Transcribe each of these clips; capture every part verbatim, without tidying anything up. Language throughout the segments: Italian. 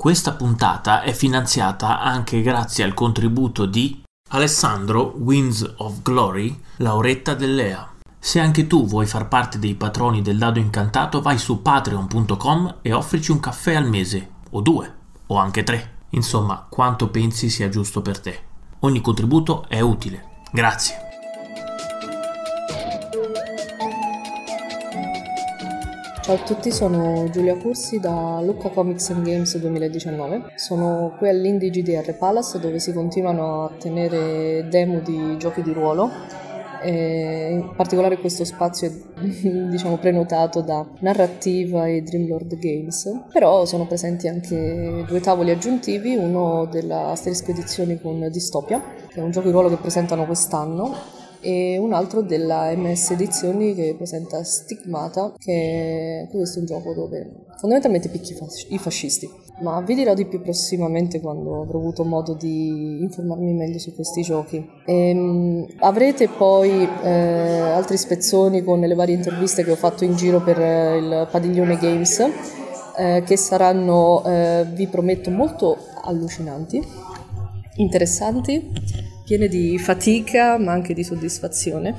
Questa puntata è finanziata anche grazie al contributo di Alessandro Winds of Glory, Lauretta Dellea. Se anche tu vuoi far parte dei patroni del Dado Incantato, vai su patreon punto com e offrici un caffè al mese, o due, o anche tre. Insomma, quanto pensi sia giusto per te. Ogni contributo è utile. Grazie. Ciao a tutti, sono Giulia Corsi da Lucca Comics and Games duemiladiciannove. Sono qui all'Indie G D R Palace dove si continuano a tenere demo di giochi di ruolo. E in particolare questo spazio è diciamo prenotato da Narrativa e Dreamlord Games, però sono presenti anche due tavoli aggiuntivi, uno della Asterisk Edizioni con Distopia, che è un gioco di ruolo che presentano quest'anno, e un altro della M S Edizioni che presenta Stigmata, che questo è un gioco dove fondamentalmente picchi i fascisti. Ma vi dirò di più prossimamente quando avrò avuto modo di informarmi meglio su questi giochi. E avrete poi eh, altri spezzoni con le varie interviste che ho fatto in giro per il Padiglione Games, eh, che saranno, eh, vi prometto, molto allucinanti, interessanti, piene di fatica ma anche di soddisfazione,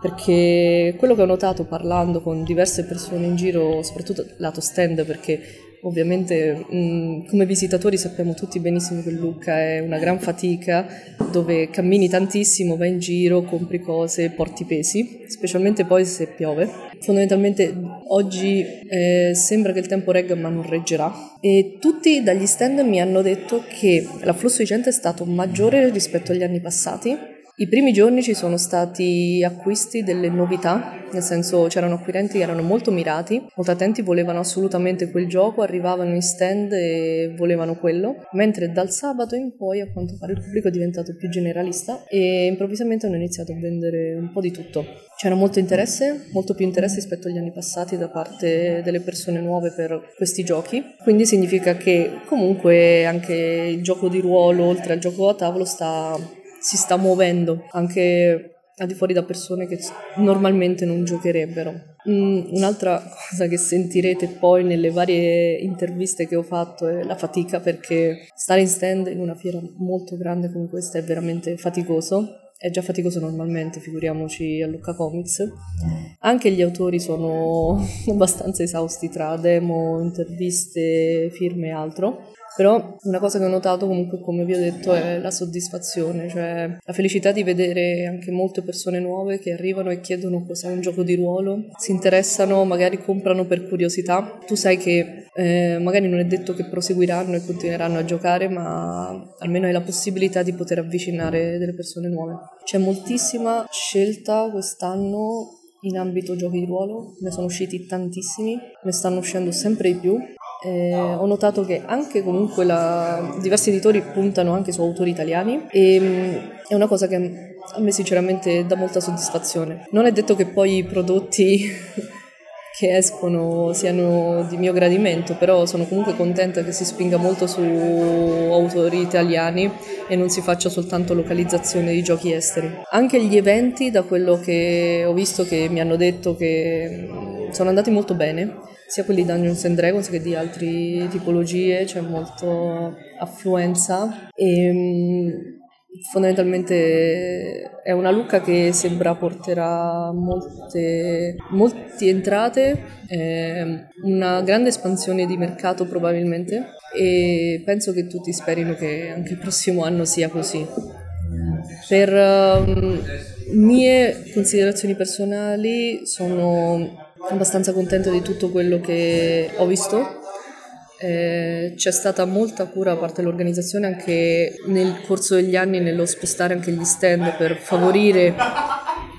perché quello che ho notato parlando con diverse persone in giro, soprattutto lato stand, perché ovviamente mh, come visitatori sappiamo tutti benissimo che Lucca è una gran fatica, dove cammini tantissimo, vai in giro, compri cose, porti pesi, specialmente poi se piove. Fondamentalmente oggi eh, sembra che il tempo regga ma non reggerà, e tutti dagli stand mi hanno detto che l'afflusso di gente è stato maggiore rispetto agli anni passati. I primi giorni ci sono stati acquisti delle novità, nel senso c'erano acquirenti che erano molto mirati, molto attenti, volevano assolutamente quel gioco, arrivavano in stand e volevano quello, mentre dal sabato in poi a quanto pare il pubblico è diventato più generalista e improvvisamente hanno iniziato a vendere un po' di tutto. C'era molto interesse, molto più interesse rispetto agli anni passati da parte delle persone nuove per questi giochi, quindi significa che comunque anche il gioco di ruolo, oltre al gioco a tavolo, sta... si sta muovendo anche al di fuori da persone che normalmente non giocherebbero. Un'altra cosa che sentirete poi nelle varie interviste che ho fatto è la fatica, perché stare in stand in una fiera molto grande come questa è veramente faticoso. È già faticoso normalmente, figuriamoci a Lucca Comics. Anche gli autori sono abbastanza esausti tra demo, interviste, firme e altro. Però una cosa che ho notato comunque, come vi ho detto, è la soddisfazione, cioè la felicità di vedere anche molte persone nuove che arrivano e chiedono cos'è un gioco di ruolo, si interessano, magari comprano per curiosità. Tu sai che eh, magari non è detto che proseguiranno e continueranno a giocare, ma almeno hai la possibilità di poter avvicinare delle persone nuove. C'è moltissima scelta quest'anno in ambito giochi di ruolo, ne sono usciti tantissimi, ne stanno uscendo sempre di più. Eh, ho notato che anche comunque la, diversi editori puntano anche su autori italiani, e mh, è una cosa che a me sinceramente dà molta soddisfazione. Non è detto che poi i prodotti che escono siano di mio gradimento, però sono comunque contenta che si spinga molto su autori italiani e non si faccia soltanto localizzazione di giochi esteri. Anche gli eventi, da quello che ho visto, che mi hanno detto che sono andati molto bene, sia quelli di Dungeons and Dragons che di altre tipologie, c'è molta affluenza e fondamentalmente è una Lucca che sembra porterà molte, molte entrate, eh, una grande espansione di mercato probabilmente, e penso che tutti sperino che anche il prossimo anno sia così. Per um, mie considerazioni personali sono abbastanza contenta di tutto quello che ho visto. Eh, c'è stata molta cura da parte dell'organizzazione anche nel corso degli anni nello spostare anche gli stand per favorire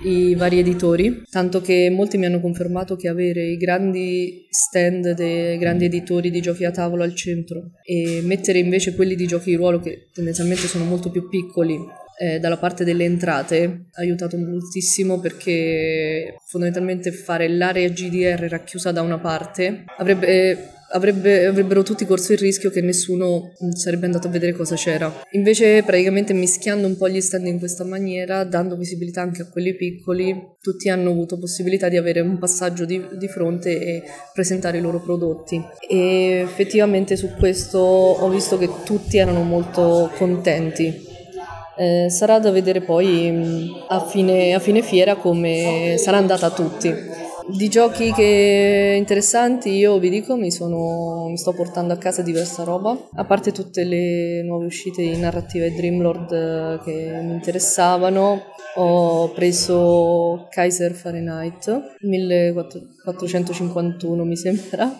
i vari editori, tanto che molti mi hanno confermato che avere i grandi stand dei grandi editori di giochi a tavolo al centro e mettere invece quelli di giochi di ruolo, che tendenzialmente sono molto più piccoli, Eh, dalla parte delle entrate, ha aiutato moltissimo, perché fondamentalmente fare l'area G D R racchiusa da una parte avrebbe avrebbe, avrebbero tutti corso il rischio che nessuno sarebbe andato a vedere cosa c'era. Invece praticamente mischiando un po' gli stand in questa maniera, dando visibilità anche a quelli piccoli, tutti hanno avuto possibilità di avere un passaggio di, di fronte e presentare i loro prodotti, e effettivamente su questo ho visto che tutti erano molto contenti. Eh, sarà da vedere poi a fine, a fine fiera come sarà andata a tutti. Di giochi che interessanti, io vi dico, mi, sono, mi sto portando a casa diversa roba, a parte tutte le nuove uscite di Narrativa e Dreamlord che mi interessavano. Ho preso Kaiser Fahrenheit millequattrocentocinquantuno, mi sembra,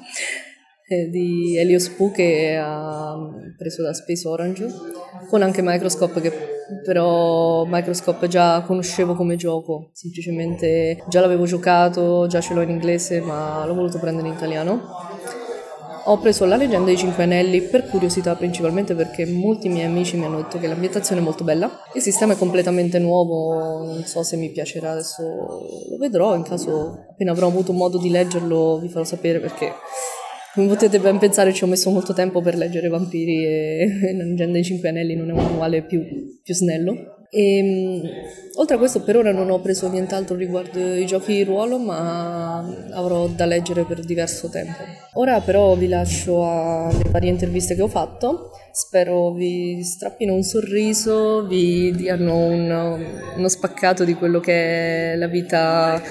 di Elios Pu, che ha preso da Space Orange, con anche Microscope, che però Microscope già conoscevo come gioco, semplicemente già l'avevo giocato, già ce l'ho in inglese, ma l'ho voluto prendere in italiano. Ho preso La leggenda dei Cinque Anelli per curiosità, principalmente perché molti miei amici mi hanno detto che l'ambientazione è molto bella, il sistema è completamente nuovo, non so se mi piacerà, adesso lo vedrò, in caso appena avrò avuto modo di leggerlo vi farò sapere, perché come potete ben pensare ci ho messo molto tempo per leggere Vampiri e La leggenda dei Cinque Anelli non è un manuale più, più snello. E, oltre a questo per ora non ho preso nient'altro riguardo i giochi di ruolo, ma avrò da leggere per diverso tempo. Ora però vi lascio alle varie interviste che ho fatto, spero vi strappino un sorriso, vi diano un, uno spaccato di quello che è la vita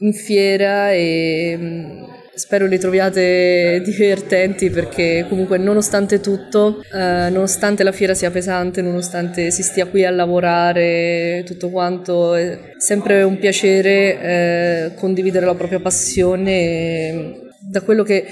in fiera e... spero li troviate divertenti, perché comunque nonostante tutto, eh, nonostante la fiera sia pesante, nonostante si stia qui a lavorare, tutto quanto, è sempre un piacere eh, condividere la propria passione. E da quello che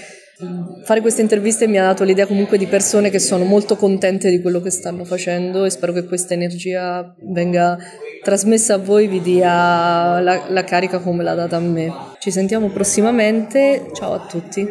fare queste interviste mi ha dato l'idea comunque di persone che sono molto contente di quello che stanno facendo, e spero che questa energia venga trasmessa a voi, vi dia la, la carica come l'ha data a me. Ci sentiamo prossimamente, ciao a tutti.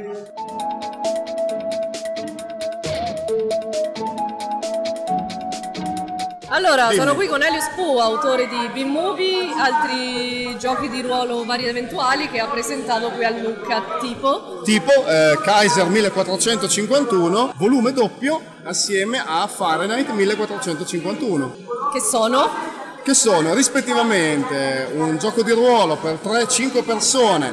Allora, Dimmi. Sono qui con Elios Pu, autore di B-Movie, altri giochi di ruolo vari ed eventuali che ha presentato qui a Lucca, tipo? Tipo eh, Kaiser millequattrocentocinquantuno, volume doppio, assieme a Fahrenheit millequattrocentocinquantuno. Che sono? Che sono rispettivamente un gioco di ruolo per tre cinque persone,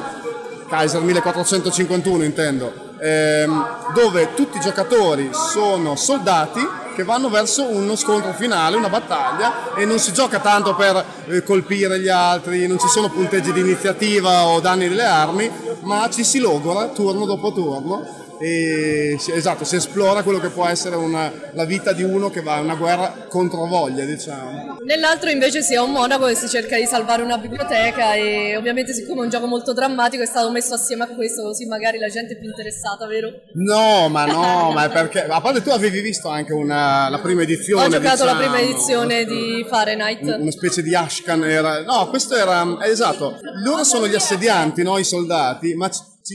Kaiser millequattrocentocinquantuno intendo, ehm, dove tutti i giocatori sono soldati che vanno verso uno scontro finale, una battaglia, e non si gioca tanto per eh, colpire gli altri, non ci sono punteggi di iniziativa o danni delle armi, ma ci si logora turno dopo turno. E, esatto, si esplora quello che può essere una, la vita di uno che va a una guerra contro voglia, diciamo. Nell'altro invece si è un monaco e si cerca di salvare una biblioteca, e ovviamente siccome è un gioco molto drammatico è stato messo assieme a questo, così magari la gente è più interessata, vero? No, ma no, ma è perché, a parte tu avevi visto anche una, la prima edizione. Ho giocato, diciamo, la prima edizione una, di Fahrenheit. Una specie di Ashkan era, no, questo era, eh, esatto, loro sono gli assedianti, no, i soldati, ma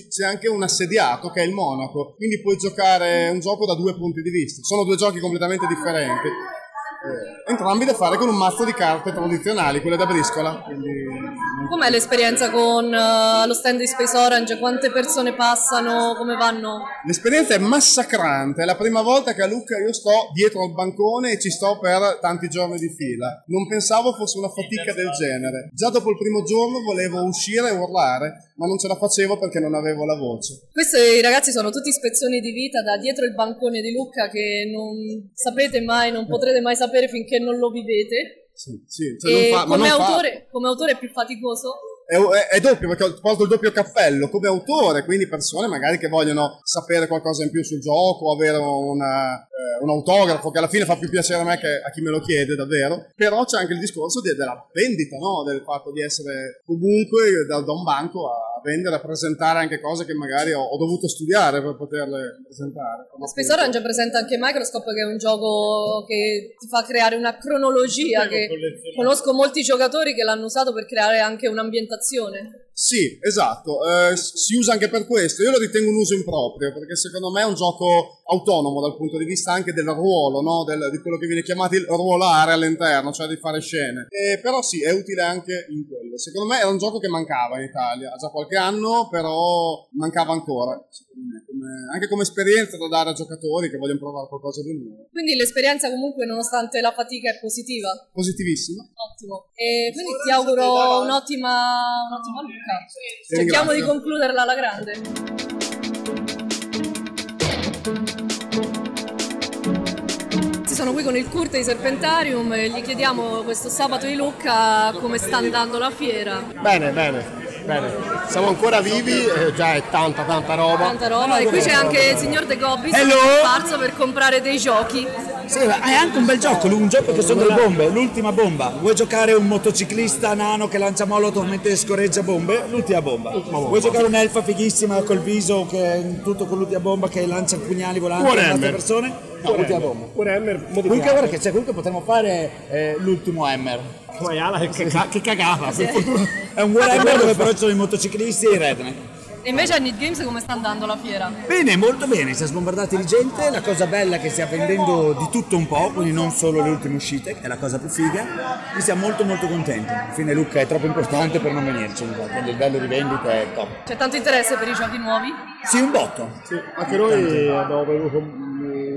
c'è anche un assediato che è il monaco, quindi puoi giocare un gioco da due punti di vista, sono due giochi completamente differenti, eh, entrambi da fare con un mazzo di carte tradizionali, quelle da briscola, quindi... Com'è l'esperienza con uh, lo stand di Space Orange? Quante persone passano? Come vanno? L'esperienza è massacrante, è la prima volta che a Lucca io sto dietro al bancone e ci sto per tanti giorni di fila. Non pensavo fosse una fatica del genere. Già dopo il primo giorno volevo uscire e urlare, ma non ce la facevo perché non avevo la voce. Questi ragazzi sono tutti spezzoni di vita da dietro il bancone di Lucca che non sapete mai, non potrete mai sapere finché non lo vivete. Sì, sì, cioè non fa, ma come, non autore, fa. Come autore è più faticoso? È, è, è doppio, perché ho porto il doppio cappello come autore, quindi persone magari che vogliono sapere qualcosa in più sul gioco, avere una, eh, un autografo, che alla fine fa più piacere a me che a chi me lo chiede davvero. Però c'è anche il discorso di, della vendita, no? Del fatto di essere comunque da, da un banco a vendere, a presentare anche cose che magari ho, ho dovuto studiare per poterle presentare. Spesso Orange presenta anche Microscope, che è un gioco che ti fa creare una cronologia, sì, che conosco molti giocatori che l'hanno usato per creare anche un'ambientazione. Sì, esatto, eh, si usa anche per questo, io lo ritengo un uso improprio, perché secondo me è un gioco autonomo dal punto di vista anche del ruolo, no? Del, di quello che viene chiamato il ruolare all'interno, cioè di fare scene, eh, però sì, è utile anche in quello. Secondo me era un gioco che mancava in Italia, ha già qualche anno, però mancava ancora. me, come, anche come esperienza da dare a giocatori che vogliono provare qualcosa di nuovo. Quindi l'esperienza comunque, nonostante la fatica, è positiva? Positivissima. Ottimo. E quindi ti auguro un'ottima, un'ottima Lucca. Cerchiamo di concluderla alla grande. Sono qui con il Curte di Serpentarium e gli chiediamo questo sabato di Lucca come sta andando la fiera. Bene, bene, bene. Siamo ancora vivi, eh, già è tanta, tanta roba. Tanta roba, e qui c'è anche il signor De Gobbi, che è apparso per comprare dei giochi. Sì, è anche un bel gioco, un gioco che sono delle bombe, l'ultima bomba. Vuoi giocare un motociclista nano che lancia molotov mentre scorreggia bombe? L'ultima bomba. L'ultima bomba. Vuoi giocare un'elfa fighissima col viso che è in tutto con l'ultima bomba che lancia pugnali volanti a altre persone? L'ultima bomba. Warhammer modificato. Comunque, che, cioè, comunque potremmo fare eh, l'ultimo Hammer. Come Ala che, caga, che cagava. Sì. È un Warhammer dove però ci sono i motociclisti e i redneck. E invece a Nid Games come sta andando la fiera? Bene, molto bene, si è sbombardati di gente, la cosa bella è che stia vendendo di tutto un po', quindi non solo le ultime uscite, che è la cosa più figa, e siamo molto molto contenti. Infine Lucca è troppo importante per non venirci, quindi il livello di vendita è top. C'è tanto interesse per i giochi nuovi? Sì, un botto. Sì, anche noi abbiamo venduto...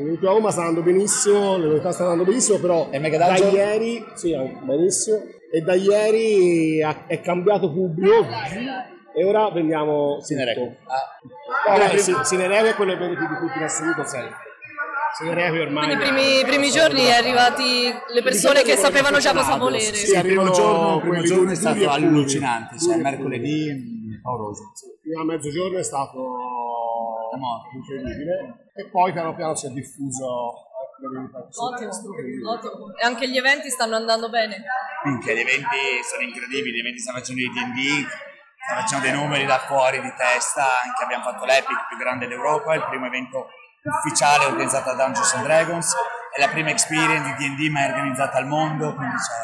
L'ultima bomba sta andando benissimo, le novità stanno andando benissimo, però è mega da ieri, sì, benissimo, e da ieri è cambiato pubblico e ora vendiamo Sinereco. Ah. Allora, sì, Sinereco è quello che vende di tutti in assoluto, sai. Sinereco ormai. Quindi i primi, primi giorni è arrivati le persone che sapevano già cosa volere. Sì, il primo giorno, il primo giorno è stato allucinante, cioè mercoledì è pauroso. Prima a mezzogiorno è stato... morto, incredibile, e poi piano piano si è diffuso. Ottimo, ottimo. E anche gli eventi stanno andando bene? Minchia, gli eventi sono incredibili, gli eventi stanno facendo dei D and D, stanno facendo dei numeri da fuori di testa, anche abbiamo fatto l'Epic più grande d'Europa, il primo evento ufficiale organizzato da Dungeons and Dragons, è la prima experience di D and D mai organizzata al mondo, quindi c'è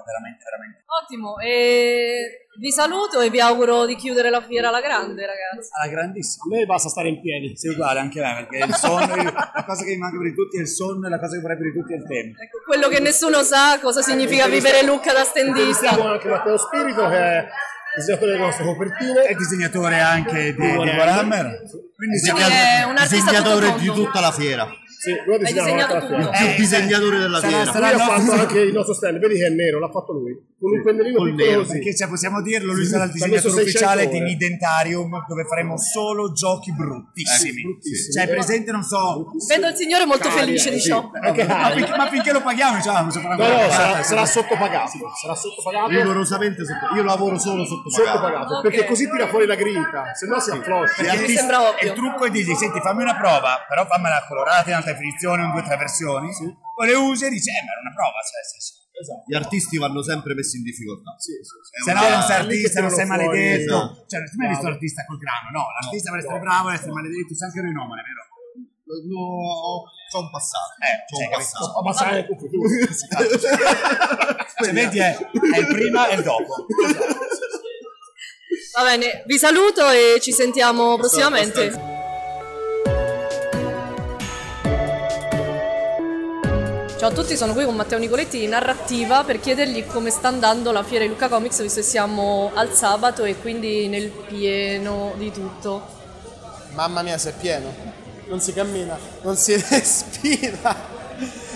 veramente, veramente. Ottimo, e vi saluto e vi auguro di chiudere la fiera alla grande, ragazzi. Alla grandissima. A me basta stare in piedi. Sei uguale anche me, perché il sonno, la cosa che mi manca per tutti è il sonno e la cosa che vorrei per tutti è il tempo. Ecco, quello che nessuno sa cosa significa eh, vivere Lucca da standista. Siamo anche Matteo Spirito, che è disegnatore delle nostre copertine, è disegnatore anche di, di Warhammer. Quindi siamo un disegnatore di tutta la fiera. Sì, lui ha disegnato tutto. Il più eh, disegnatore della fiera. Lui ha fatto anche il nostro stand, vedi che è nero, l'ha fatto lui. Con un pennellino piccolo così. Perché cioè, possiamo dirlo, lui sì, sarà il disegnatore ufficiale di Identarium, dove faremo solo giochi bruttissimi. Eh, bruttissimi. Cioè, presente, non so... Vedo il signore molto Caria, felice di ciò. Sì. Okay. Ma, finché, ma finché lo paghiamo, diciamo, no, no, sarà, sarà, sarà sottopagato. Sarà sottopagato. Rigorosamente sottopagato. Io lavoro solo sottopagato. Sottopagato, okay. Perché così tira fuori la grinta, se no si affloscia. Il trucco è di dire, senti, fammi una prova, però fammela colorata in alta definizione, in due o tre versioni, sì. Poi le usi e dici, eh, ma era una prova, cioè, sì, sì. Esatto. Gli artisti vanno sempre messi in difficoltà, sì, sì, sì. Se no non sei artista, non sei fuori, maledetto, no. Cioè non ti mai visto l'artista col grano, no, l'artista no, per no, essere no, bravo, per essere no, maledetto, c'è anche un nomade, vero? No, c'è un passato, eh, c'è un passato, ho passato anche il futuro, cioè vedi è, è il prima e il dopo. Va bene, vi saluto e ci sentiamo prossimamente. Ciao a tutti, sono qui con Matteo Nicoletti di Narrativa per chiedergli come sta andando la fiera di Lucca Comics, visto che siamo al sabato e quindi nel pieno di tutto. Mamma mia, se è pieno. Non si cammina, non si respira.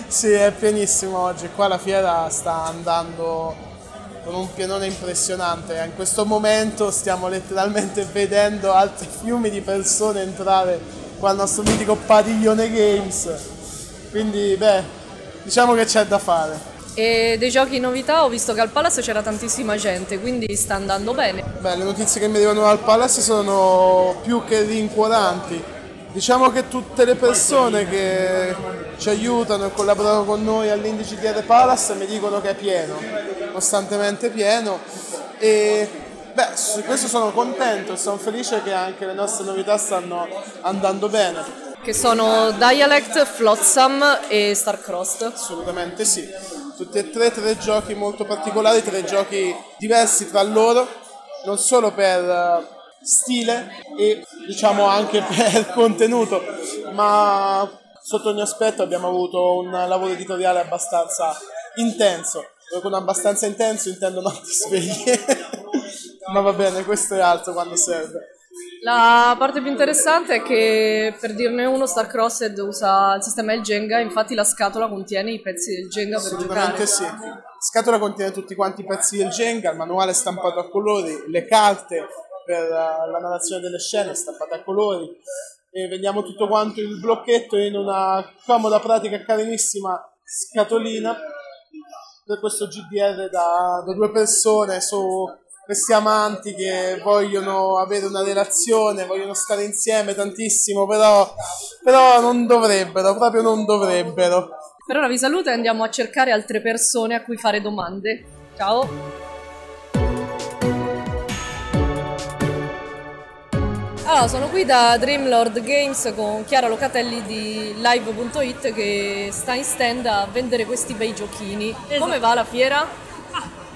Sì, è pienissimo oggi. Qua la fiera sta andando con un pienone impressionante. In questo momento stiamo letteralmente vedendo altri fiumi di persone entrare qua al nostro mitico Padiglione Games. Quindi, beh... diciamo che c'è da fare. E dei giochi in novità, ho visto che al Palace c'era tantissima gente, quindi sta andando bene. Beh, le notizie che mi arrivano dal Palace sono più che rincuoranti. Diciamo che tutte le persone che ci aiutano e collaborano con noi all'indice di The Palace mi dicono che è pieno, costantemente pieno. E beh, su questo sono contento e sono felice che anche le nostre novità stanno andando bene. Che sono Dialect, Flotsam e Starcrossed. Assolutamente sì, tutti e tre tre giochi molto particolari, tre giochi diversi tra loro, non solo per stile e diciamo anche per contenuto, ma sotto ogni aspetto abbiamo avuto un lavoro editoriale abbastanza intenso, e con abbastanza intenso intendo notti sveglie, ma va bene, questo è altro quando serve. La parte più interessante è che, per dirne uno, Star Crossed usa il sistema del Jenga, infatti la scatola contiene i pezzi del Jenga per giocare. Sì. La scatola contiene tutti quanti i pezzi del Jenga, il manuale stampato a colori, le carte per la narrazione delle scene stampate a colori, e vediamo tutto quanto il blocchetto in una comoda, pratica, carinissima scatolina per questo G D R da, da due persone su... questi amanti che vogliono avere una relazione, vogliono stare insieme tantissimo, però, però non dovrebbero, proprio non dovrebbero. Per ora vi saluto e andiamo a cercare altre persone a cui fare domande. Ciao! Allora, sono qui da Dreamlord Games con Chiara Locatelli di live punto it che sta in stand a vendere questi bei giochini. Esatto. Come va la fiera?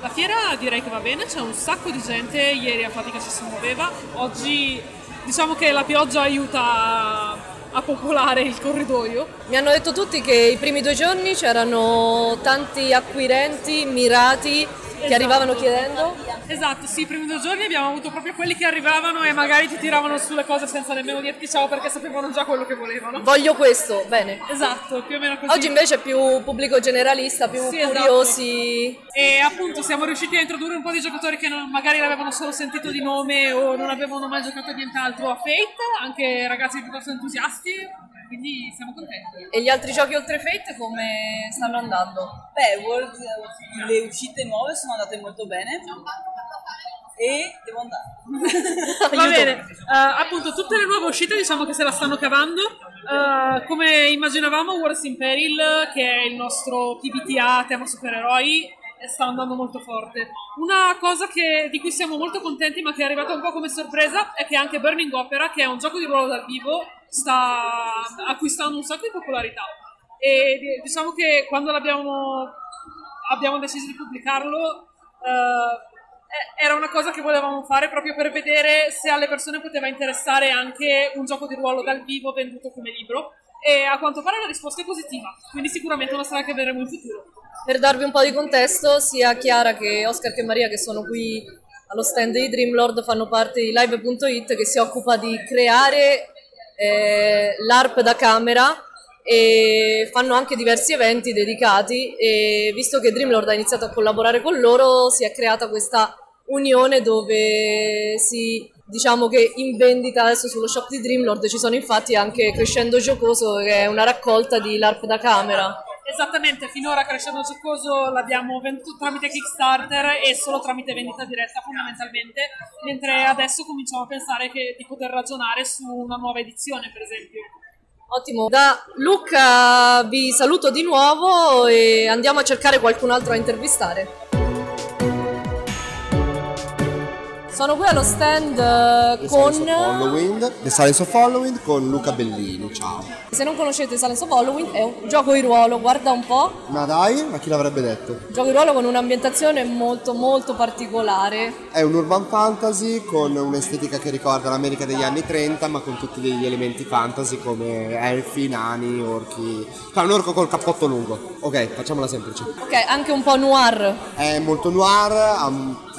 La fiera direi che va bene, c'è un sacco di gente, ieri a fatica ci si muoveva, oggi diciamo che la pioggia aiuta a popolare il corridoio. Mi hanno detto tutti che i primi due giorni c'erano tanti acquirenti mirati, esatto, che arrivavano chiedendo. Esatto, sì, i primi due giorni abbiamo avuto proprio quelli che arrivavano e magari ti tiravano sulle cose senza nemmeno dirti ciao perché sapevano già quello che volevano. Voglio questo, bene. Esatto, più o meno così. Oggi invece è più pubblico generalista, più sì, curiosi. Esatto. E appunto siamo riusciti a introdurre un po' di giocatori che non, magari l'avevano solo sentito di nome o non avevano mai giocato nient'altro a Fate, anche ragazzi piuttosto entusiasti. Quindi siamo contenti. E gli altri giochi oltre Fate come stanno andando? Beh, World, le uscite nuove sono andate molto bene e devo andare. Va bene, uh, appunto tutte le nuove uscite diciamo che se la stanno cavando. Uh, come immaginavamo, Wars in Peril, che è il nostro P B T A tema supereroi, sta andando molto forte. Una cosa che, di cui siamo molto contenti ma che è arrivata un po' come sorpresa è che anche Burning Opera, che è un gioco di ruolo dal vivo, sta acquistando un sacco di popolarità e diciamo che quando l'abbiamo abbiamo deciso di pubblicarlo eh, era una cosa che volevamo fare proprio per vedere se alle persone poteva interessare anche un gioco di ruolo dal vivo venduto come libro, e a quanto pare la risposta è positiva, quindi sicuramente una strada che vedremo in futuro. Per darvi un po' di contesto, sia Chiara che Oscar che Maria, che sono qui allo stand di Dreamlord, fanno parte di live punto it, che si occupa di creare Eh, LARP da camera e fanno anche diversi eventi dedicati, e visto che Dreamlord ha iniziato a collaborare con loro si è creata questa unione dove si, diciamo che in vendita adesso sullo shop di Dreamlord ci sono infatti anche Crescendo Giocoso, che è una raccolta di LARP da camera. Esattamente, finora Crescendo Giocoso l'abbiamo venduto tramite Kickstarter e solo tramite vendita diretta fondamentalmente, mentre adesso cominciamo a pensare che, di poter ragionare su una nuova edizione per esempio. Ottimo, da Lucca vi saluto di nuovo e andiamo a cercare qualcun altro a intervistare. Sono qui allo stand uh, con The Silence of Following con Luca Bellini, ciao. Se non conoscete The Silence of Following è un gioco di ruolo, guarda un po'. Ma dai, ma chi l'avrebbe detto? Gioco di ruolo con un'ambientazione molto molto particolare. È un urban fantasy con un'estetica che ricorda l'America degli anni trenta, ma con tutti degli elementi fantasy come elfi, nani, orchi. Cioè un orco col cappotto lungo. Ok, facciamola semplice. Ok, anche un po' noir. È molto noir, ha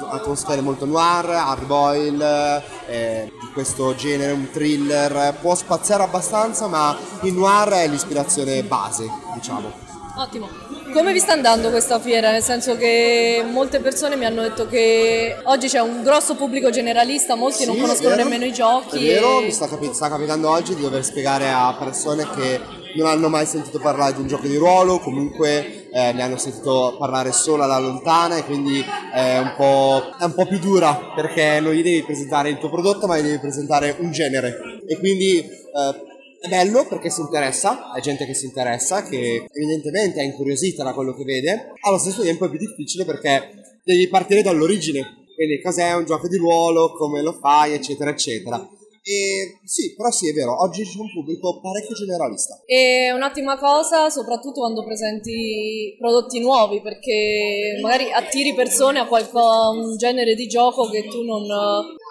atmosfere molto noir, hard boil, eh, di questo genere, un thriller, può spaziare abbastanza, ma il noir è l'ispirazione base, diciamo. Ottimo. Come vi sta andando questa fiera? Nel senso che molte persone mi hanno detto che oggi c'è un grosso pubblico generalista, molti sì, non conoscono vero, nemmeno i giochi. È vero, e... mi sta, capi- sta capitando oggi di dover spiegare a persone che non hanno mai sentito parlare di un gioco di ruolo, comunque eh, ne hanno sentito parlare solo alla lontana, e quindi è un po', è un po' più dura perché non gli devi presentare il tuo prodotto ma gli devi presentare un genere, e quindi eh, è bello perché si interessa, è gente che si interessa, che evidentemente è incuriosita da quello che vede. Allo stesso tempo è più difficile perché devi partire dall'origine, quindi cos'è un gioco di ruolo, come lo fai, eccetera eccetera. E sì, però sì, è vero, oggi c'è un pubblico parecchio generalista. È un'ottima cosa, soprattutto quando presenti prodotti nuovi, perché magari attiri persone a qualche, un genere di gioco che tu non,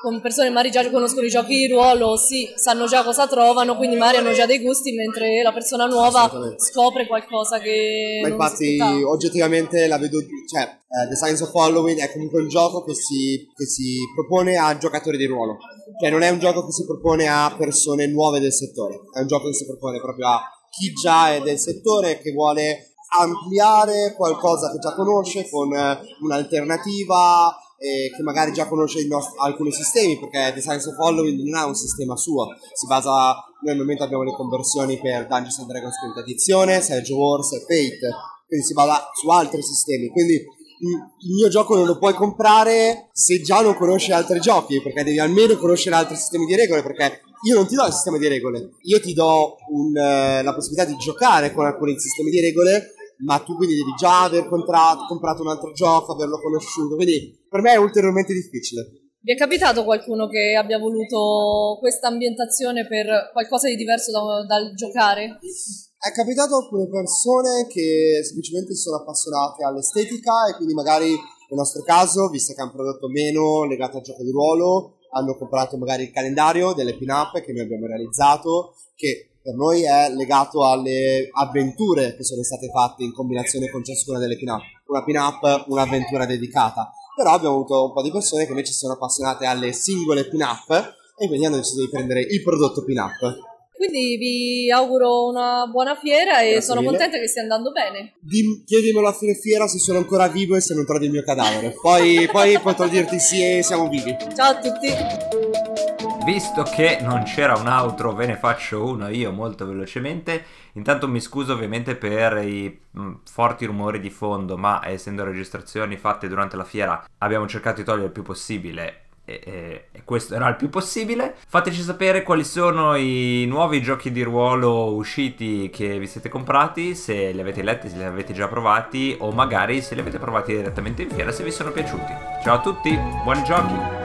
con persone magari già conoscono i giochi di ruolo, sì, sanno già cosa trovano, quindi magari hanno già dei gusti, mentre la persona nuova scopre qualcosa che ma non infatti si oggettivamente la vedo, cioè eh, The Silence of Following è comunque un gioco che si, che si propone a giocatori di ruolo, cioè non è un gioco che si propone a persone nuove del settore, è un gioco che si propone proprio a chi già è del settore, che vuole ampliare qualcosa che già conosce con eh, un'alternativa, eh, che magari già conosce nost- alcuni sistemi, perché The Silence of Following non ha un sistema suo, si basa, noi al momento abbiamo le conversioni per Dungeons and Dragons quinta edizione, Savage Wars e Fate, quindi si basa su altri sistemi, quindi il mio gioco non lo puoi comprare se già non conosci altri giochi, perché devi almeno conoscere altri sistemi di regole, perché io non ti do il sistema di regole, io ti do un, eh, la possibilità di giocare con alcuni sistemi di regole, ma tu quindi devi già aver comprato, comprato un altro gioco, averlo conosciuto, quindi per me è ulteriormente difficile. Vi è capitato qualcuno che abbia voluto questa ambientazione per qualcosa di diverso da, dal giocare? È capitato a alcune persone che semplicemente sono appassionate all'estetica e quindi magari nel nostro caso, visto che hanno prodotto meno legato al gioco di ruolo, hanno comprato magari il calendario delle pin-up che noi abbiamo realizzato, che per noi è legato alle avventure che sono state fatte in combinazione con ciascuna delle pin-up, una pin-up, un'avventura dedicata, però abbiamo avuto un po' di persone che invece sono appassionate alle singole pin-up e quindi hanno deciso di prendere il prodotto pin-up. Quindi vi auguro una buona fiera e Grazie sono mille. Contenta che stia andando bene. Dim, chiedimelo a fine fiera se sono ancora vivo e se non trovi il mio cadavere. Poi, poi potrò dirti sì e siamo vivi. Ciao a tutti. Visto che non c'era un altro, ve ne faccio uno io molto velocemente. Intanto mi scuso ovviamente per i mh, forti rumori di fondo, ma essendo registrazioni fatte durante la fiera abbiamo cercato di togliere il più possibile. E, e questo era il più possibile. Fateci sapere quali sono i nuovi giochi di ruolo usciti che vi siete comprati, se li avete letti, se li avete già provati o magari se li avete provati direttamente in fiera, se vi sono piaciuti. Ciao a tutti, buoni giochi!